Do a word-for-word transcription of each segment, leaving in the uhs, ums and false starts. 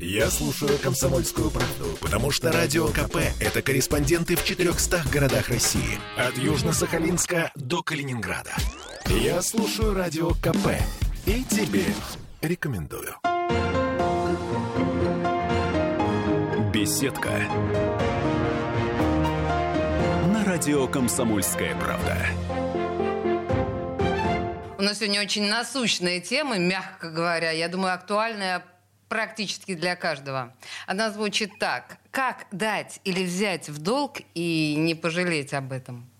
Я слушаю «Комсомольскую правду», потому что Радио КП – это корреспонденты в четырехстах городах России. От Южно-Сахалинска до Калининграда. Я слушаю Радио КП и тебе рекомендую. Беседка. На радио «Комсомольская правда». У нас сегодня очень насущная тема, мягко говоря. Я думаю, актуальная практически для каждого. Она звучит так. Как дать или взять в долг и не пожалеть об этом?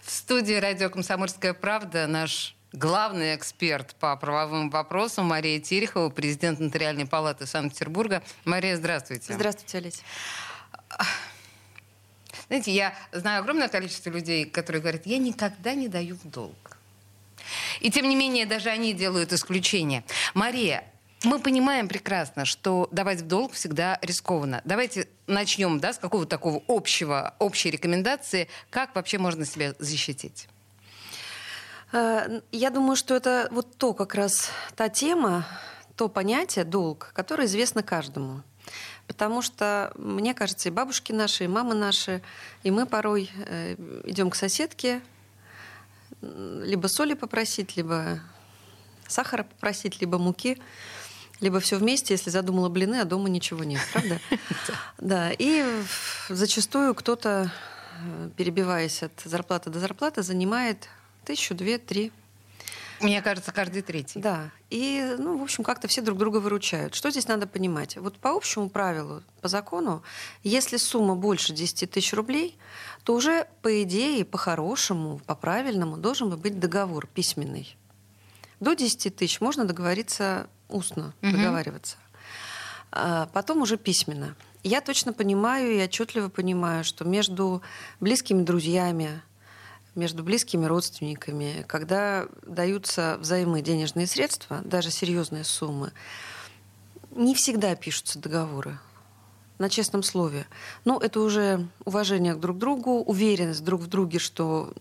В студии радио «Комсомольская правда» наш главный эксперт по правовым вопросам Мария Терехова, президент Нотариальной палаты Санкт-Петербурга. Мария, здравствуйте. Здравствуйте, Олеся. Знаете, я знаю огромное количество людей, которые говорят, я никогда не даю в долг. И тем не менее, даже они делают исключение. Мария, мы понимаем прекрасно, что давать в долг всегда рискованно. Давайте начнем, да, с какого-то такого общего, общей рекомендации, как вообще можно себя защитить. Я думаю, что это вот то как раз та тема, то понятие «долг», которое известно каждому. Потому что, мне кажется, и бабушки наши, и мамы наши, и мы порой идем к соседке либо соли попросить, либо сахара попросить, либо муки, либо все вместе, если задумала блины, а дома ничего нет, правда? Да. И зачастую кто-то, перебиваясь от зарплаты до зарплаты, занимает тысячу, две, три. Мне кажется, каждый третий. Да. И, ну, в общем, как-то все друг друга выручают. Что здесь надо понимать? Вот по общему правилу, по закону, если сумма больше десять тысяч рублей, то уже, по идее, по-хорошему, по-правильному должен быть договор письменный. До десяти тысяч можно договориться устно, угу. договариваться. А потом уже письменно. Я точно понимаю и отчетливо понимаю, что между близкими друзьями, между близкими родственниками, когда даются взаймы денежные средства, даже серьезные суммы, не всегда пишутся договоры. На честном слове. Ну, это уже уважение друг к другу, уверенность друг в друге, что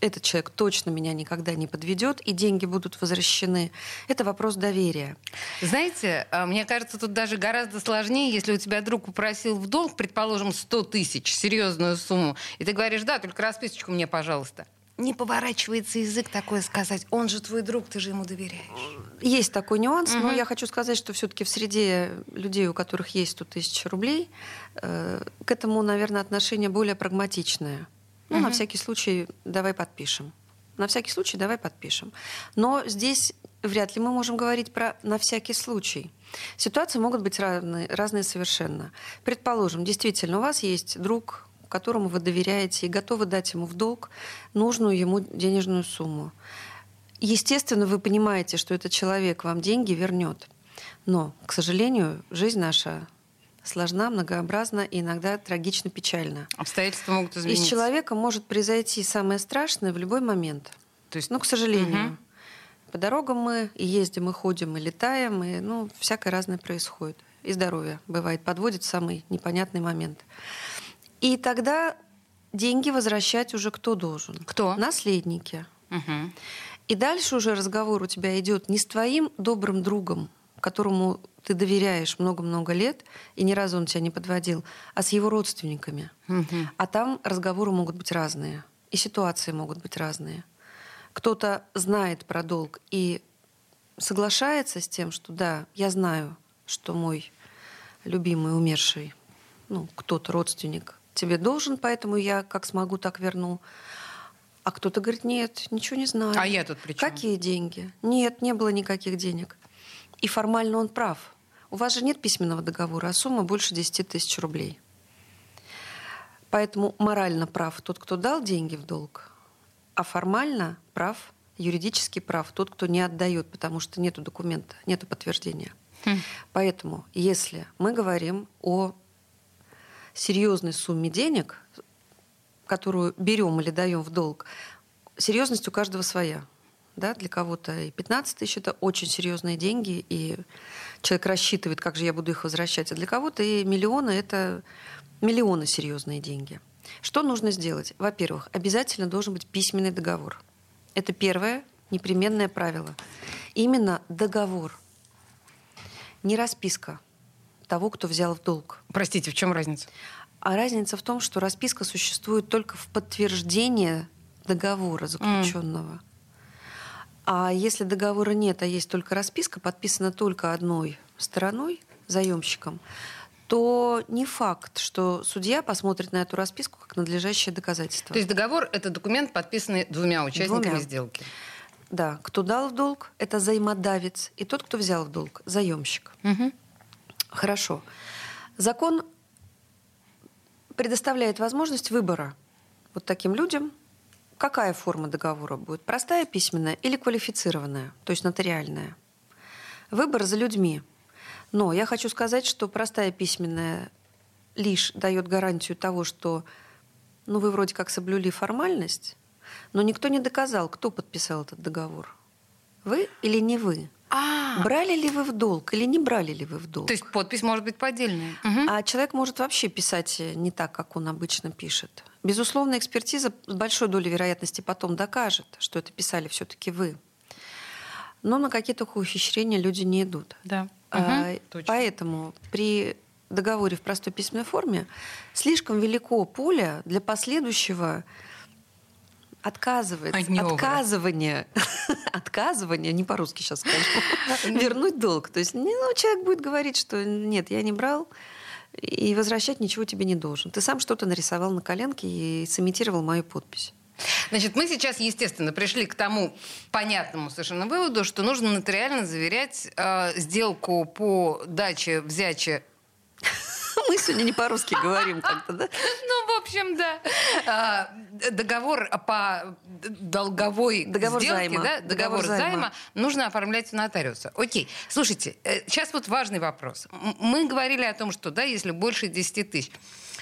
этот человек точно меня никогда не подведет, и деньги будут возвращены. Это вопрос доверия. Знаете, мне кажется, тут даже гораздо сложнее, если у тебя друг попросил в долг, предположим, сто тысяч, серьезную сумму, и ты говоришь, да, только расписочку мне, пожалуйста. Не поворачивается язык такое сказать. Он же твой друг, ты же ему доверяешь. Есть такой нюанс, угу. но я хочу сказать, что все-таки в среде людей, у которых есть сто тысяч рублей, к этому, наверное, отношение более прагматичное. Ну, угу. на всякий случай давай подпишем. На всякий случай давай подпишем. Но здесь вряд ли мы можем говорить про «на всякий случай». Ситуации могут быть разные, разные совершенно. Предположим, действительно, у вас есть друг, которому вы доверяете и готовы дать ему в долг нужную ему денежную сумму. Естественно, вы понимаете, что этот человек вам деньги вернет. Но, к сожалению, жизнь наша сложна, многообразна и иногда трагично, печально. Обстоятельства могут измениться. Из человека может произойти самое страшное в любой момент. То есть, ну, к сожалению. Угу. По дорогам мы и ездим, и ходим, и летаем, и, ну, всякое разное происходит. И здоровье, бывает, подводит в самый непонятный момент. И тогда деньги возвращать уже кто должен? Кто? Наследники. Угу. И дальше уже разговор у тебя идет не с твоим добрым другом, которому ты доверяешь много-много лет, и ни разу он тебя не подводил, а с его родственниками. Mm-hmm. А там разговоры могут быть разные, и ситуации могут быть разные. Кто-то знает про долг и соглашается с тем, что да, я знаю, что мой любимый умерший, ну, кто-то родственник, тебе должен, поэтому я как смогу, так верну. А кто-то говорит, нет, ничего не знаю. А я тут при чем? Какие деньги? Нет, не было никаких денег. И формально он прав. У вас же нет письменного договора, а сумма больше десять тысяч рублей. Поэтому морально прав тот, кто дал деньги в долг, а формально прав, юридически прав тот, кто не отдает, потому что нету документа, нету подтверждения. Хм. Поэтому, если мы говорим о серьезной сумме денег, которую берем или даем в долг, серьезность у каждого своя. Да, для кого-то и пятнадцать тысяч – это очень серьезные деньги, и человек рассчитывает, как же я буду их возвращать. А для кого-то и миллионы – это миллионы серьезные деньги. Что нужно сделать? Во-первых, обязательно должен быть письменный договор. Это первое непременное правило. Именно договор, не расписка. того, кто взял в долг. Простите, в чем разница? А разница в том, что расписка существует только в подтверждении договора заключенного. Mm. А если договора нет, а есть только расписка, подписана только одной стороной, заемщиком, то не факт, что судья посмотрит на эту расписку как надлежащее доказательство. То есть договор – это документ, подписанный двумя участниками двумя. сделки. Да. Кто дал в долг – это заимодавец. И тот, кто взял в долг – заемщик. Угу. Хорошо. Закон предоставляет возможность выбора вот таким людям, какая форма договора будет – простая письменная или квалифицированная, то есть нотариальная. Выбор за людьми. Но я хочу сказать, что простая письменная лишь дает гарантию того, что ну, вы вроде как соблюли формальность, но никто не доказал, кто подписал этот договор. Вы или не вы? А-а-а. Брали ли вы в долг или не брали ли вы в долг? То есть подпись может быть поддельная. Угу. А человек может вообще писать не так, как он обычно пишет. Безусловно, экспертиза с большой долей вероятности потом докажет, что это писали все-таки вы. Но на какие-то ухищрения люди не идут. Да. А, угу, поэтому при договоре в простой письменной форме слишком велико поле для последующего отказывать, отказывания, отказывания, не по-русски сейчас скажу, вернуть долг. То есть ну, человек будет говорить, что нет, я не брал, и возвращать ничего тебе не должен. Ты сам что-то нарисовал на коленке и сымитировал мою подпись. Значит, мы сейчас, естественно, пришли к тому понятному совершенно выводу, что нужно нотариально заверять э, сделку по даче, взяче. Мы сегодня не по-русски говорим как-то, да? Ну, в общем, да. Договор по долговой сделке, договор займа, нужно оформлять у нотариуса. Окей. Слушайте, сейчас вот важный вопрос. Мы говорили о том, что, да, если больше десяти тысяч...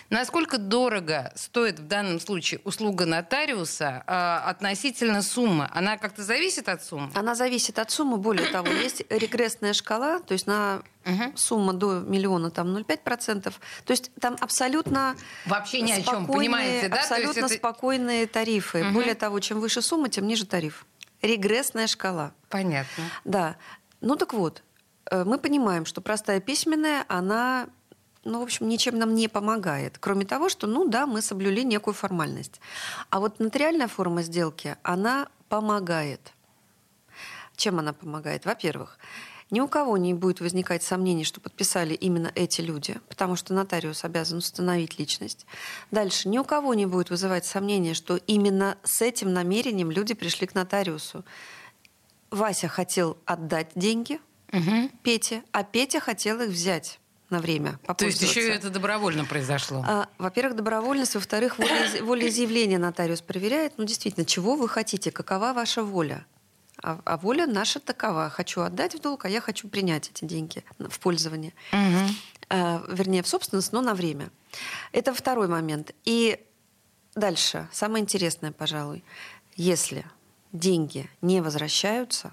Насколько дорого стоит в данном случае услуга нотариуса э, относительно суммы? Она как-то зависит от суммы? Она зависит от суммы. Более того, есть регрессная шкала, то есть на uh-huh. сумму до миллиона там ноль целых пять десятых процента. То есть там абсолютно вообще ни о чем, понимаете, да? Абсолютно то есть это... спокойные тарифы. Uh-huh. Более того, чем выше сумма, тем ниже тариф. Регрессная шкала. Понятно. Да. Ну так вот, мы понимаем, что простая письменная, она... ну, в общем, ничем нам не помогает. Кроме того, что, ну да, мы соблюли некую формальность. А вот нотариальная форма сделки, она помогает. Чем она помогает? Во-первых, ни у кого не будет возникать сомнений, что подписали именно эти люди, потому что нотариус обязан установить личность. Дальше, ни у кого не будет вызывать сомнения, что именно с этим намерением люди пришли к нотариусу. Вася хотел отдать деньги угу. Пете, а Петя хотел их взять. На время. То есть еще и это добровольно произошло? А, во-первых, добровольность. Во-вторых, волеизъявление нотариус проверяет. Ну, действительно, чего вы хотите? Какова ваша воля? А, а воля наша такова. Хочу отдать в долг, а я хочу принять эти деньги в пользование. Угу. А, вернее, в собственность, но на время. Это второй момент. И дальше. Самое интересное, пожалуй. Если деньги не возвращаются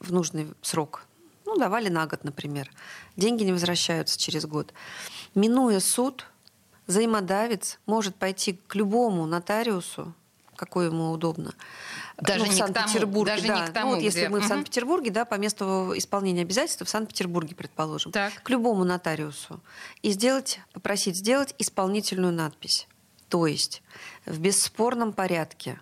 в нужный срок, ну, давали на год, например. Деньги не возвращаются через год. Минуя суд, заимодавец может пойти к любому нотариусу, какой ему удобно. Даже ну, в не Санкт-Петербурге, к тому, даже да. не к тому, ну, вот где... если мы в Санкт-Петербурге, да, по месту исполнения обязательств в Санкт-Петербурге, предположим, так. К любому нотариусу и сделать, попросить сделать исполнительную надпись. То есть в бесспорном порядке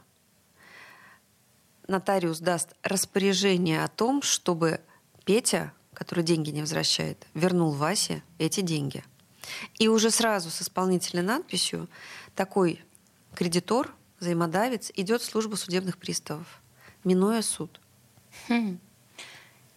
нотариус даст распоряжение о том, чтобы... Петя, который деньги не возвращает, вернул Васе эти деньги. И уже сразу с исполнительной надписью такой кредитор, заимодавец, идет в службу судебных приставов, минуя суд. Хм.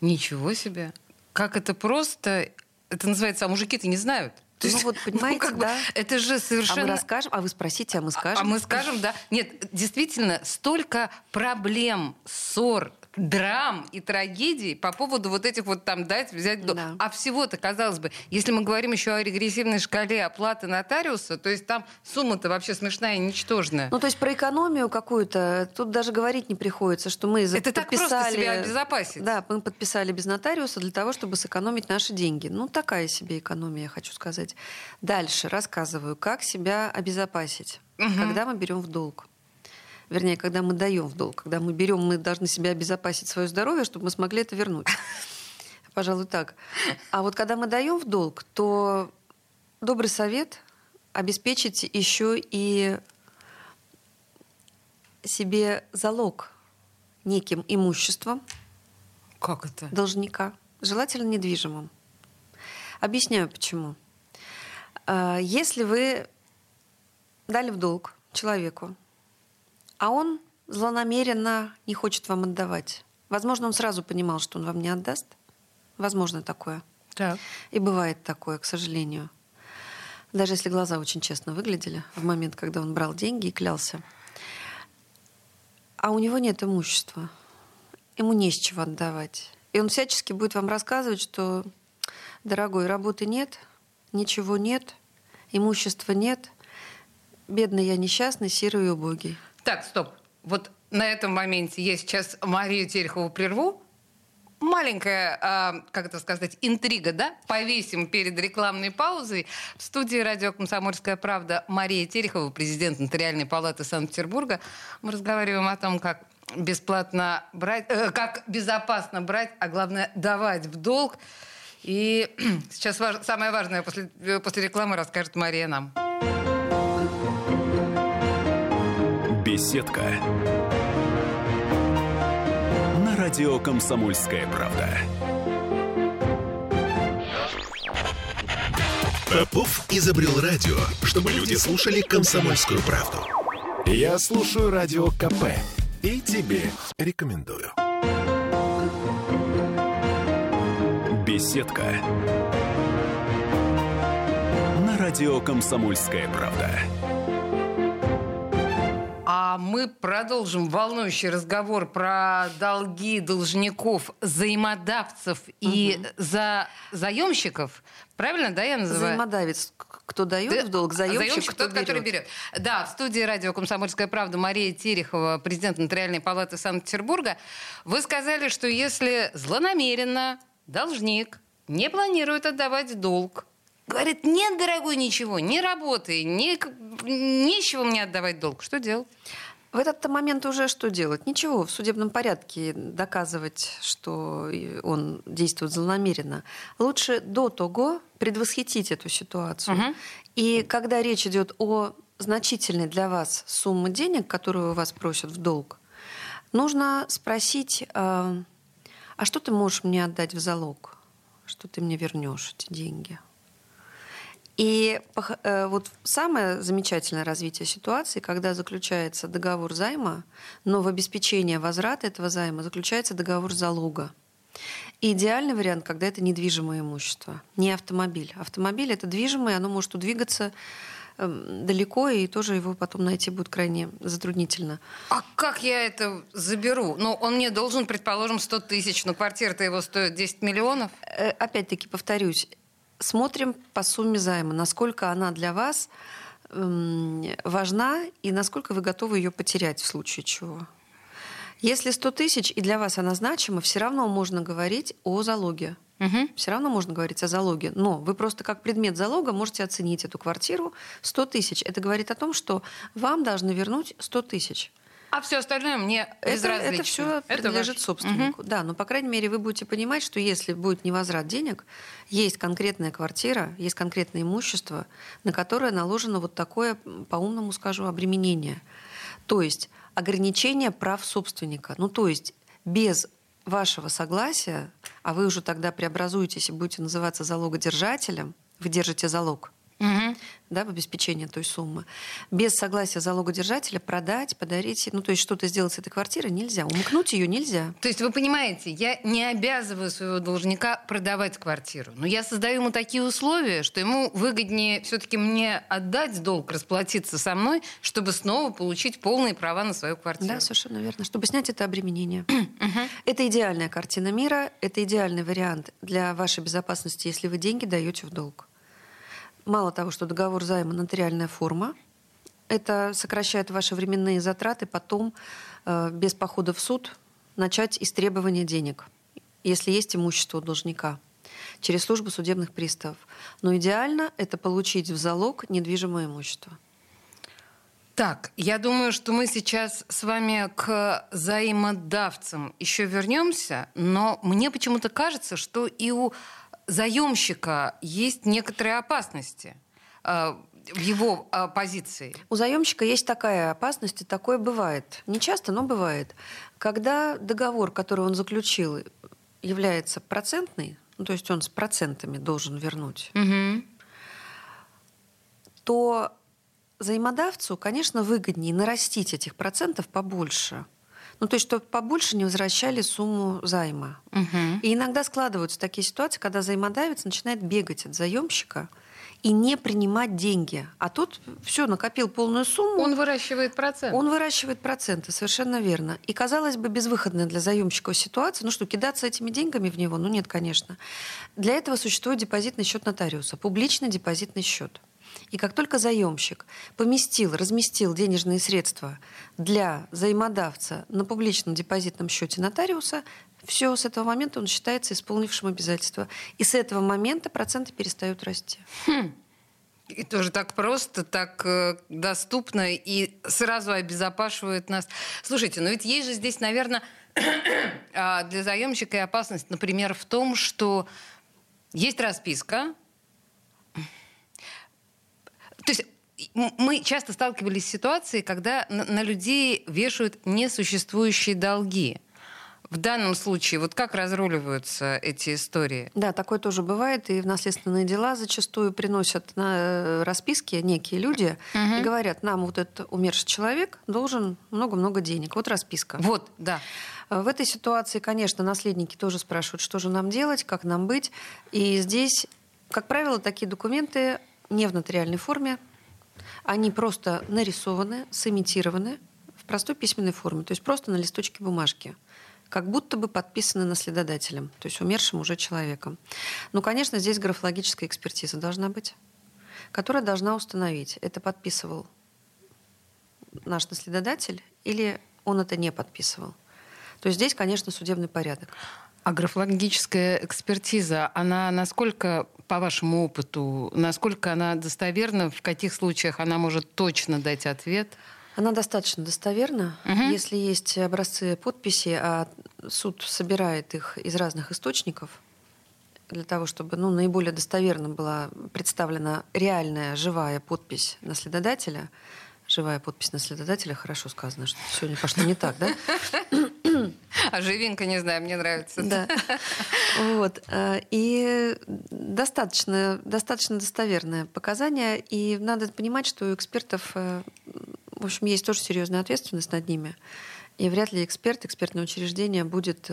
Ничего себе! Как это просто! Это называется, а мужики-то не знают. То есть, ну вот, понимаете, ну, как бы, да. Это же совершенно... А мы расскажем, а вы спросите, а мы скажем. А, а мы скажем, да. Нет, действительно, столько проблем, ссор, драм и трагедий по поводу вот этих вот там дать, взять... Да. А всего-то, казалось бы, если мы говорим еще о регрессивной шкале оплаты нотариуса, то есть там сумма-то вообще смешная и ничтожная. Ну, то есть про экономию какую-то тут даже говорить не приходится, что мы подписали... Это так просто себя обезопасить. Да, мы подписали без нотариуса для того, чтобы сэкономить наши деньги. Ну, такая себе экономия, я хочу сказать. Дальше рассказываю, как себя обезопасить, угу. когда мы берем в долг. Вернее, когда мы даем в долг, когда мы берем, мы должны себя обезопасить, свое здоровье, чтобы мы смогли это вернуть. пожалуй, так. А вот когда мы даем в долг, то добрый совет обеспечить еще и себе залог неким имуществом. Как это? Должника. Желательно недвижимым. Объясняю, почему. Если вы дали в долг человеку, а он злонамеренно не хочет вам отдавать, возможно, он сразу понимал, что он вам не отдаст. Возможно такое. Так. И бывает такое, к сожалению. Даже если глаза очень честно выглядели в момент, когда он брал деньги и клялся. А у него нет имущества. Ему не с чего отдавать. И он всячески будет вам рассказывать, что, дорогой, работы нет, ничего нет, имущества нет. Бедный я несчастный, сирый и убогий. Так, стоп. Вот на этом моменте я сейчас Марию Терехову прерву. Маленькая, как это сказать, интрига, да? Повесим перед рекламной паузой. В студии радио «Комсомольская правда» Мария Терехова, президент Нотариальной палаты Санкт-Петербурга. Мы разговариваем о том, как бесплатно брать, э, как безопасно брать, а главное, давать в долг. И сейчас важ, самое важное после, после рекламы расскажет Мария нам. Беседка. Радио «Комсомольская правда». Попов изобрел радио, чтобы люди слушали «Комсомольскую правду». Я слушаю радио ка пэ и тебе рекомендую. Беседка. На радио «Комсомольская правда». А мы продолжим волнующий разговор про долги должников, взаимодавцев и угу. за... заемщиков. Правильно, да, я называю? Взаимодавец, кто дает да, в долг, заемщик, заемщик кто тот, берет. Который берет. Да, в студии радио «Комсомольская правда» Мария Терехова, президент Нотариальной палаты Санкт-Петербурга. Вы сказали, что если злонамеренно должник не планирует отдавать долг, говорит, нет, дорогой, ничего, не работай, не, нечего мне отдавать долг. Что делать? В этот момент уже что делать? Ничего, в судебном порядке доказывать, что он действует злонамеренно. Лучше до того предвосхитить эту ситуацию. Угу. И когда речь идет о значительной для вас сумме денег, которую у вас просят в долг, нужно спросить, а что ты можешь мне отдать в залог? Что ты мне вернешь эти деньги? И вот самое замечательное развитие ситуации, когда заключается договор займа, но в обеспечение возврата этого займа заключается договор залога. И идеальный вариант, когда это недвижимое имущество, не автомобиль. Автомобиль — это движимое, оно может удвигаться далеко, и тоже его потом найти будет крайне затруднительно. А как я это заберу? Ну, он мне должен, предположим, сто тысяч, но квартира-то его стоит десять миллионов. Опять-таки повторюсь, смотрим по сумме займа, насколько она для вас важна и насколько вы готовы ее потерять в случае чего. Если сто тысяч, и для вас она значима, все равно можно говорить о залоге. Угу. Все равно можно говорить о залоге. Но вы просто как предмет залога можете оценить эту квартиру в сто тысяч. Это говорит о том, что вам должны вернуть сто тысяч. А все остальное мне безразлично. Это, это все принадлежит это собственнику. Угу. Да, но, по крайней мере, вы будете понимать, что если будет невозврат денег, есть конкретная квартира, есть конкретное имущество, на которое наложено вот такое, по-умному скажу, обременение. То есть ограничение прав собственника. Ну, то есть без вашего согласия, а вы уже тогда преобразуетесь и будете называться залогодержателем, вы держите залог. Угу. Да, в обеспечении той суммы. Без согласия залогодержателя продать, подарить, ну то есть что-то сделать с этой квартирой нельзя, умыкнуть ее нельзя. То есть вы понимаете, я не обязываю своего должника продавать квартиру, но я создаю ему такие условия, что ему выгоднее все-таки мне отдать долг, расплатиться со мной, чтобы снова получить полные права на свою квартиру. Да, совершенно верно, чтобы снять это обременение. Угу. Это идеальная картина мира, это идеальный вариант для вашей безопасности, если вы деньги даете в долг. Мало того, что договор займа — нотариальная форма, это сокращает ваши временные затраты потом, э, без похода в суд, начать истребование денег, если есть имущество у должника, через службу судебных приставов. Но идеально это получить в залог недвижимое имущество. Так, я думаю, что мы сейчас с вами к заимодавцам еще вернемся, но мне почему-то кажется, что и у заемщика есть некоторые опасности э, в его э, позиции. У заемщика есть такая опасность, и такое бывает. Не часто, но бывает. Когда договор, который он заключил, является процентный, ну, то есть он с процентами должен вернуть, угу. то... Заимодавцу, конечно, выгоднее нарастить этих процентов побольше. Ну, то есть, чтобы побольше не возвращали сумму займа. Угу. И иногда складываются такие ситуации, когда заимодавец начинает бегать от заемщика и не принимать деньги. А тут все, накопил полную сумму. Он выращивает проценты. Он выращивает проценты, совершенно верно. И, казалось бы, безвыходная для заемщика ситуация. Ну что, кидаться этими деньгами в него? Ну нет, конечно. Для этого существует депозитный счет нотариуса, публичный депозитный счет. И как только заемщик поместил, разместил денежные средства для заимодавца на публичном депозитном счете нотариуса, все, с этого момента он считается исполнившим обязательства. И с этого момента проценты перестают расти. Хм. И тоже так просто, так э, доступно и сразу обезопашивает нас. Слушайте, но ведь есть же здесь, наверное, для заемщика и опасность, например, в том, что есть расписка. То есть мы часто сталкивались с ситуацией, когда на, на людей вешают несуществующие долги. В данном случае вот как разруливаются эти истории? Да, такое тоже бывает. И в наследственные дела зачастую приносят на расписки некие люди угу. и говорят, нам вот этот умерший человек должен много-много денег. Вот расписка. Вот, да. В этой ситуации, конечно, наследники тоже спрашивают, что же нам делать, как нам быть. И здесь, как правило, такие документы... не в нотариальной форме, они просто нарисованы, сымитированы в простой письменной форме, то есть просто на листочке бумажки, как будто бы подписаны наследодателем, то есть умершим уже человеком. Ну, конечно, здесь графологическая экспертиза должна быть, которая должна установить, это подписывал наш наследодатель или он это не подписывал. То есть здесь, конечно, судебный порядок. А графологическая экспертиза, она насколько, по вашему опыту, насколько она достоверна, в каких случаях она может точно дать ответ? Она достаточно достоверна. Угу. Если есть образцы подписи, а суд собирает их из разных источников, для того, чтобы ну, наиболее достоверно была представлена реальная живая подпись наследодателя. Живая подпись наследодателя, хорошо сказано, что сегодня пошло не так, да? А живенько, не знаю, мне нравится. Да. Вот. И достаточно, достаточно достоверное показание. И надо понимать, что у экспертов, в общем, есть тоже серьезная ответственность над ними. И вряд ли эксперт, экспертное учреждение будет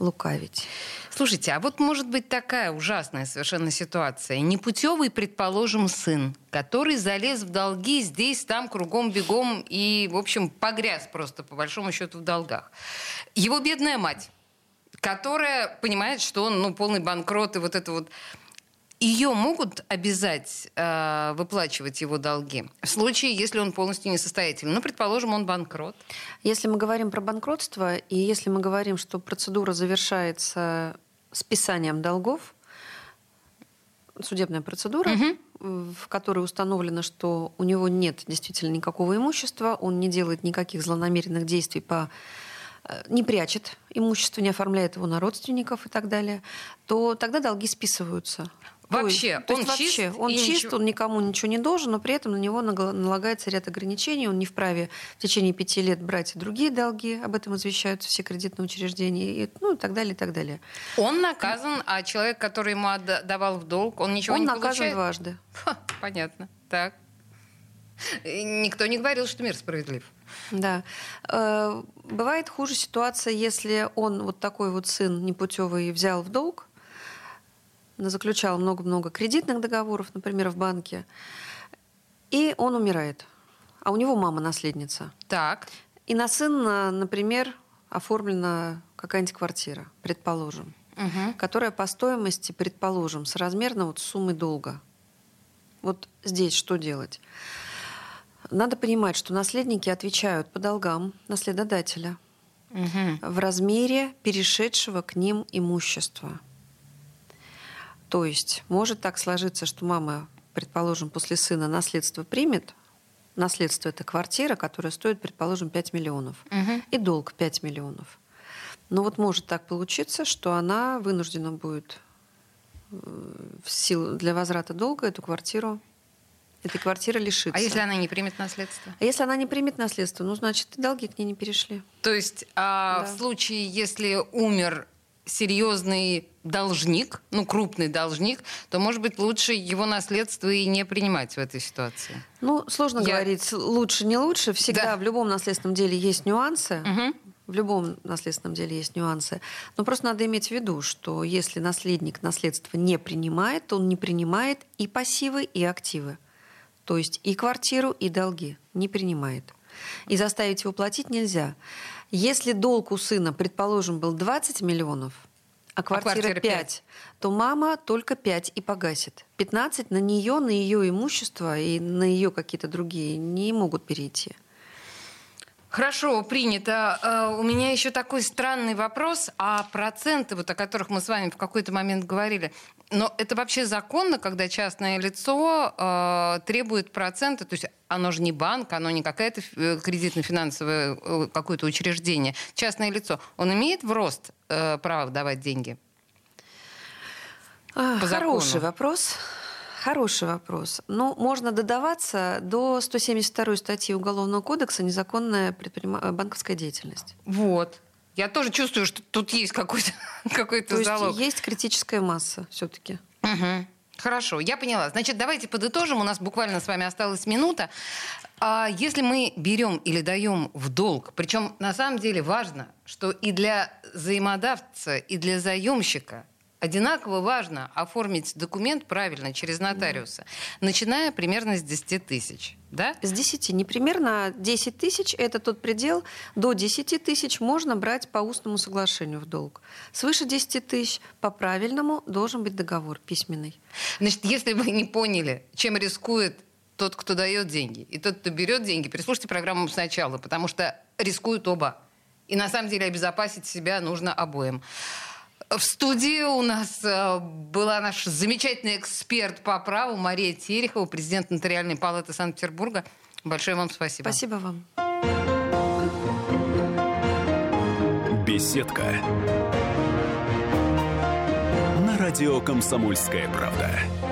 лукавить. Слушайте, а вот может быть такая ужасная совершенно ситуация. Непутевый, предположим, сын, который залез в долги здесь, там, кругом, бегом и, в общем, погряз просто, по большому счету, в долгах. Его бедная мать, которая понимает, что он, ну, полный банкрот и вот это вот... Ее могут обязать э, выплачивать его долги в случае, если он полностью несостоятельный? Ну, предположим, он банкрот. Если мы говорим про банкротство, и если мы говорим, что процедура завершается списанием долгов, судебная процедура, угу. в которой установлено, что у него нет действительно никакого имущества, он не делает никаких злонамеренных действий по... не прячет имущество, не оформляет его на родственников и так далее, то тогда долги списываются. Вообще, то есть, он, то есть, чист, вообще он чист, ничего... он никому ничего не должен, но при этом на него налагается ряд ограничений. Он не вправе в течение пяти лет брать другие долги, об этом извещаются все кредитные учреждения, и, ну и так далее, и так далее. Он наказан, а человек, который ему отдавал в долг, он ничего он не получает? Он наказан дважды. Ха, понятно. Так. Никто не говорил, что мир справедлив. Да. Бывает хуже ситуация, если он, вот такой вот сын непутевый, взял в долг, заключал много-много кредитных договоров, например, в банке, и он умирает. А у него мама наследница. Так. И на сына, например, оформлена какая-нибудь квартира, предположим, угу. которая по стоимости, предположим, соразмерна вот суммы долга. Вот здесь что делать? Надо понимать, что наследники отвечают по долгам наследодателя угу. в размере перешедшего к ним имущества. То есть может так сложиться, что мама, предположим, после сына наследство примет наследство — это квартира, которая стоит, предположим, пять миллионов. Угу. И долг пять миллионов. Но вот может так получиться, что она вынуждена будет в силу для возврата долга эту квартиру, этой квартиры лишиться. А если она не примет наследство? А если она не примет наследство, ну, значит, долги к ней не перешли. То есть а, да. в случае, если умер серьезный должник, ну, крупный должник, то, может быть, лучше его наследство и не принимать в этой ситуации. Ну, сложно Я... говорить лучше, не лучше. Всегда да. в любом наследственном деле есть нюансы. Угу. В любом наследственном деле есть нюансы. Но просто надо иметь в виду, что если наследник наследство не принимает, то он не принимает и пассивы, и активы. То есть и квартиру, и долги не принимает. И заставить его платить нельзя. Если долг у сына, предположим, был двадцать миллионов, а квартира, а квартира пять, пять, то мама только пять и погасит. пятнадцать на нее, на ее имущество и на ее какие-то другие не могут перейти. Хорошо, принято. У меня еще такой странный вопрос. А проценты, вот о которых мы с вами в какой-то момент говорили, но это вообще законно, когда частное лицо э, требует проценты? То есть оно же не банк, оно не какое-то кредитно-финансовое какое-то учреждение. Частное лицо, он имеет в рост э, право давать деньги? По закону? Хороший вопрос. Хороший вопрос. Ну, можно додаваться до сто семьдесят второй статьи Уголовного кодекса «Незаконная предприниматель... банковская деятельность». Вот. Я тоже чувствую, что тут есть какой-то, какой-то то залог. То есть есть критическая масса все-таки. Угу. Хорошо, я поняла. Значит, давайте подытожим. У нас буквально с вами осталась минута. А если мы берем или даем в долг, причем на самом деле важно, что и для заимодавца, и для заемщика одинаково важно оформить документ правильно через нотариуса, начиная примерно с десяти тысяч. Да? С десяти. Не примерно, а десять тысяч – это тот предел. До десяти тысяч можно брать по устному соглашению в долг. Свыше десяти тысяч по правильному должен быть договор письменный. Значит, если вы не поняли, чем рискует тот, кто дает деньги, и тот, кто берет деньги, переслушайте программу сначала, потому что рискуют оба. И на самом деле обезопасить себя нужно обоим. В студии у нас была наш замечательный эксперт по праву Мария Терехова, президент Нотариальной палаты Санкт-Петербурга. Большое вам спасибо. Спасибо вам. Беседка. На радио «Комсомольская правда».